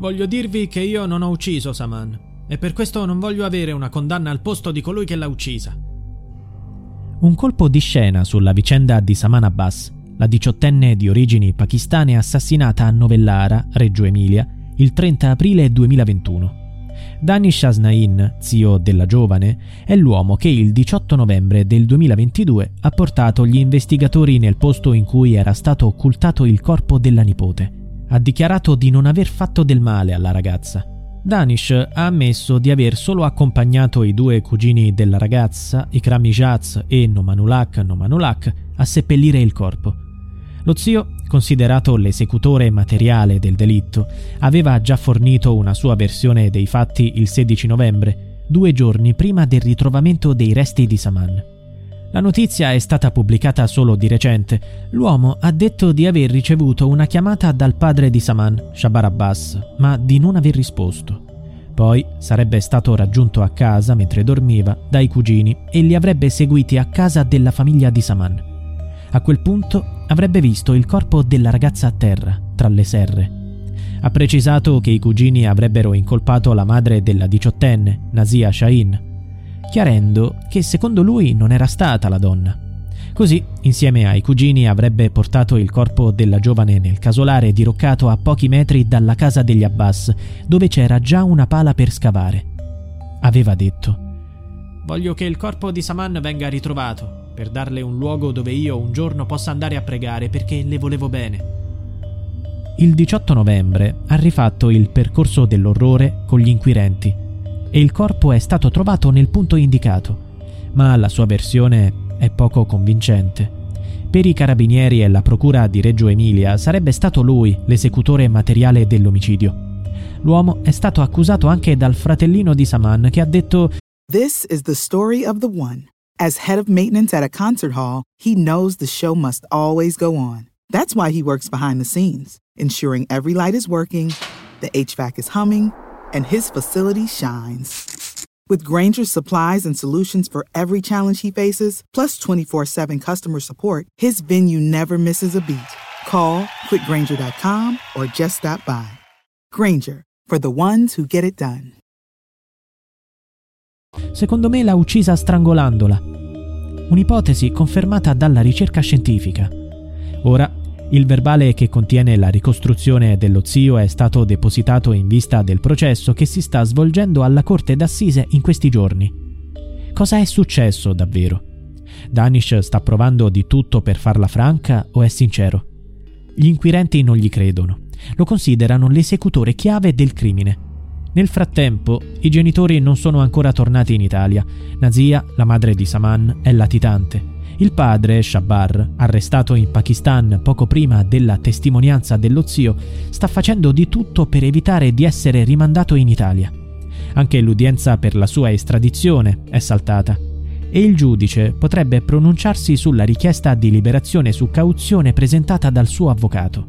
Voglio dirvi che io non ho ucciso Saman e per questo non voglio avere una condanna al posto di colui che l'ha uccisa. Un colpo di scena sulla vicenda di Saman Abbas, la diciottenne di origini pakistane assassinata a Novellara, Reggio Emilia, il 30 aprile 2021. Danish Hasnain, zio della giovane, è l'uomo che il 18 novembre del 2022 ha portato gli investigatori nel posto in cui era stato occultato il corpo della nipote. Ha dichiarato di non aver fatto del male alla ragazza. Danish ha ammesso di aver solo accompagnato i due cugini della ragazza, i Kramijaz e Nomanulak, a seppellire il corpo. Lo zio, considerato l'esecutore materiale del delitto, aveva già fornito una sua versione dei fatti il 16 novembre, 2 giorni prima del ritrovamento dei resti di Saman. La notizia è stata pubblicata solo di recente. L'uomo ha detto di aver ricevuto una chiamata dal padre di Saman, Shabbar Abbas, ma di non aver risposto. Poi sarebbe stato raggiunto a casa mentre dormiva dai cugini e li avrebbe seguiti a casa della famiglia di Saman. A quel punto avrebbe visto il corpo della ragazza a terra, tra le serre. Ha precisato che i cugini avrebbero incolpato la madre della diciottenne, Nazia Shahin, chiarendo che secondo lui non era stata la donna. Così, insieme ai cugini, avrebbe portato il corpo della giovane nel casolare diroccato a pochi metri dalla casa degli Abbas, dove c'era già una pala per scavare. Aveva detto: «Voglio che il corpo di Saman venga ritrovato, per darle un luogo dove io un giorno possa andare a pregare perché le volevo bene». Il 18 novembre ha rifatto il percorso dell'orrore con gli inquirenti, e il corpo è stato trovato nel punto indicato, ma la sua versione è poco convincente. Per i carabinieri e la procura di Reggio Emilia sarebbe stato lui l'esecutore materiale dell'omicidio. L'uomo è stato accusato anche dal fratellino di Saman, che ha detto: This is the story of the one. As head of maintenance at a concert hall, he knows the show must always go on. That's why he works behind the scenes, ensuring every light is working, the HVAC is humming, and his facility shines. With Granger's supplies and solutions for every challenge he faces, plus 24/7 customer support, his venue never misses a beat. Call quickgranger.com or just stop by. Granger, for the ones who get it done. Secondo me l'ha uccisa strangolandola. Un'ipotesi confermata dalla ricerca scientifica. Ora, il verbale che contiene la ricostruzione dello zio è stato depositato in vista del processo che si sta svolgendo alla corte d'assise in questi giorni. Cosa è successo davvero? Danish sta provando di tutto per farla franca o è sincero? Gli inquirenti non gli credono, lo considerano l'esecutore chiave del crimine. Nel frattempo, i genitori non sono ancora tornati in Italia. Nazia, la madre di Saman, è latitante. Il padre, Shabbar, arrestato in Pakistan poco prima della testimonianza dello zio, sta facendo di tutto per evitare di essere rimandato in Italia. Anche l'udienza per la sua estradizione è saltata e il giudice potrebbe pronunciarsi sulla richiesta di liberazione su cauzione presentata dal suo avvocato.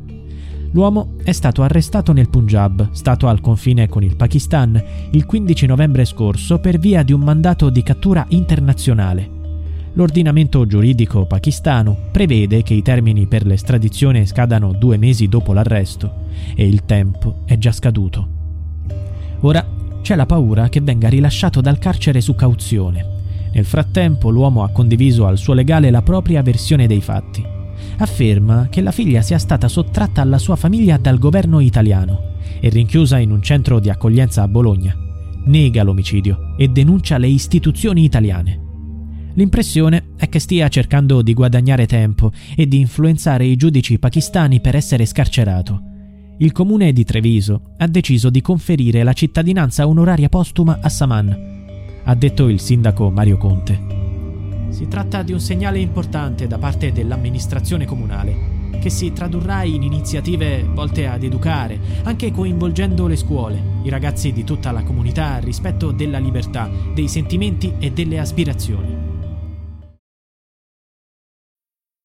L'uomo è stato arrestato nel Punjab, stato al confine con il Pakistan, il 15 novembre scorso per via di un mandato di cattura internazionale. L'ordinamento giuridico pakistano prevede che i termini per l'estradizione scadano 2 mesi dopo l'arresto e il tempo è già scaduto. Ora c'è la paura che venga rilasciato dal carcere su cauzione. Nel frattempo l'uomo ha condiviso al suo legale la propria versione dei fatti. Afferma che la figlia sia stata sottratta alla sua famiglia dal governo italiano e rinchiusa in un centro di accoglienza a Bologna. Nega l'omicidio e denuncia le istituzioni italiane. L'impressione è che stia cercando di guadagnare tempo e di influenzare i giudici pakistani per essere scarcerato. Il comune di Treviso ha deciso di conferire la cittadinanza onoraria postuma a Saman, ha detto il sindaco Mario Conte. Si tratta di un segnale importante da parte dell'amministrazione comunale. che si tradurrà in iniziative volte ad educare, anche coinvolgendo le scuole, i ragazzi di tutta la comunità al rispetto della libertà, dei sentimenti e delle aspirazioni.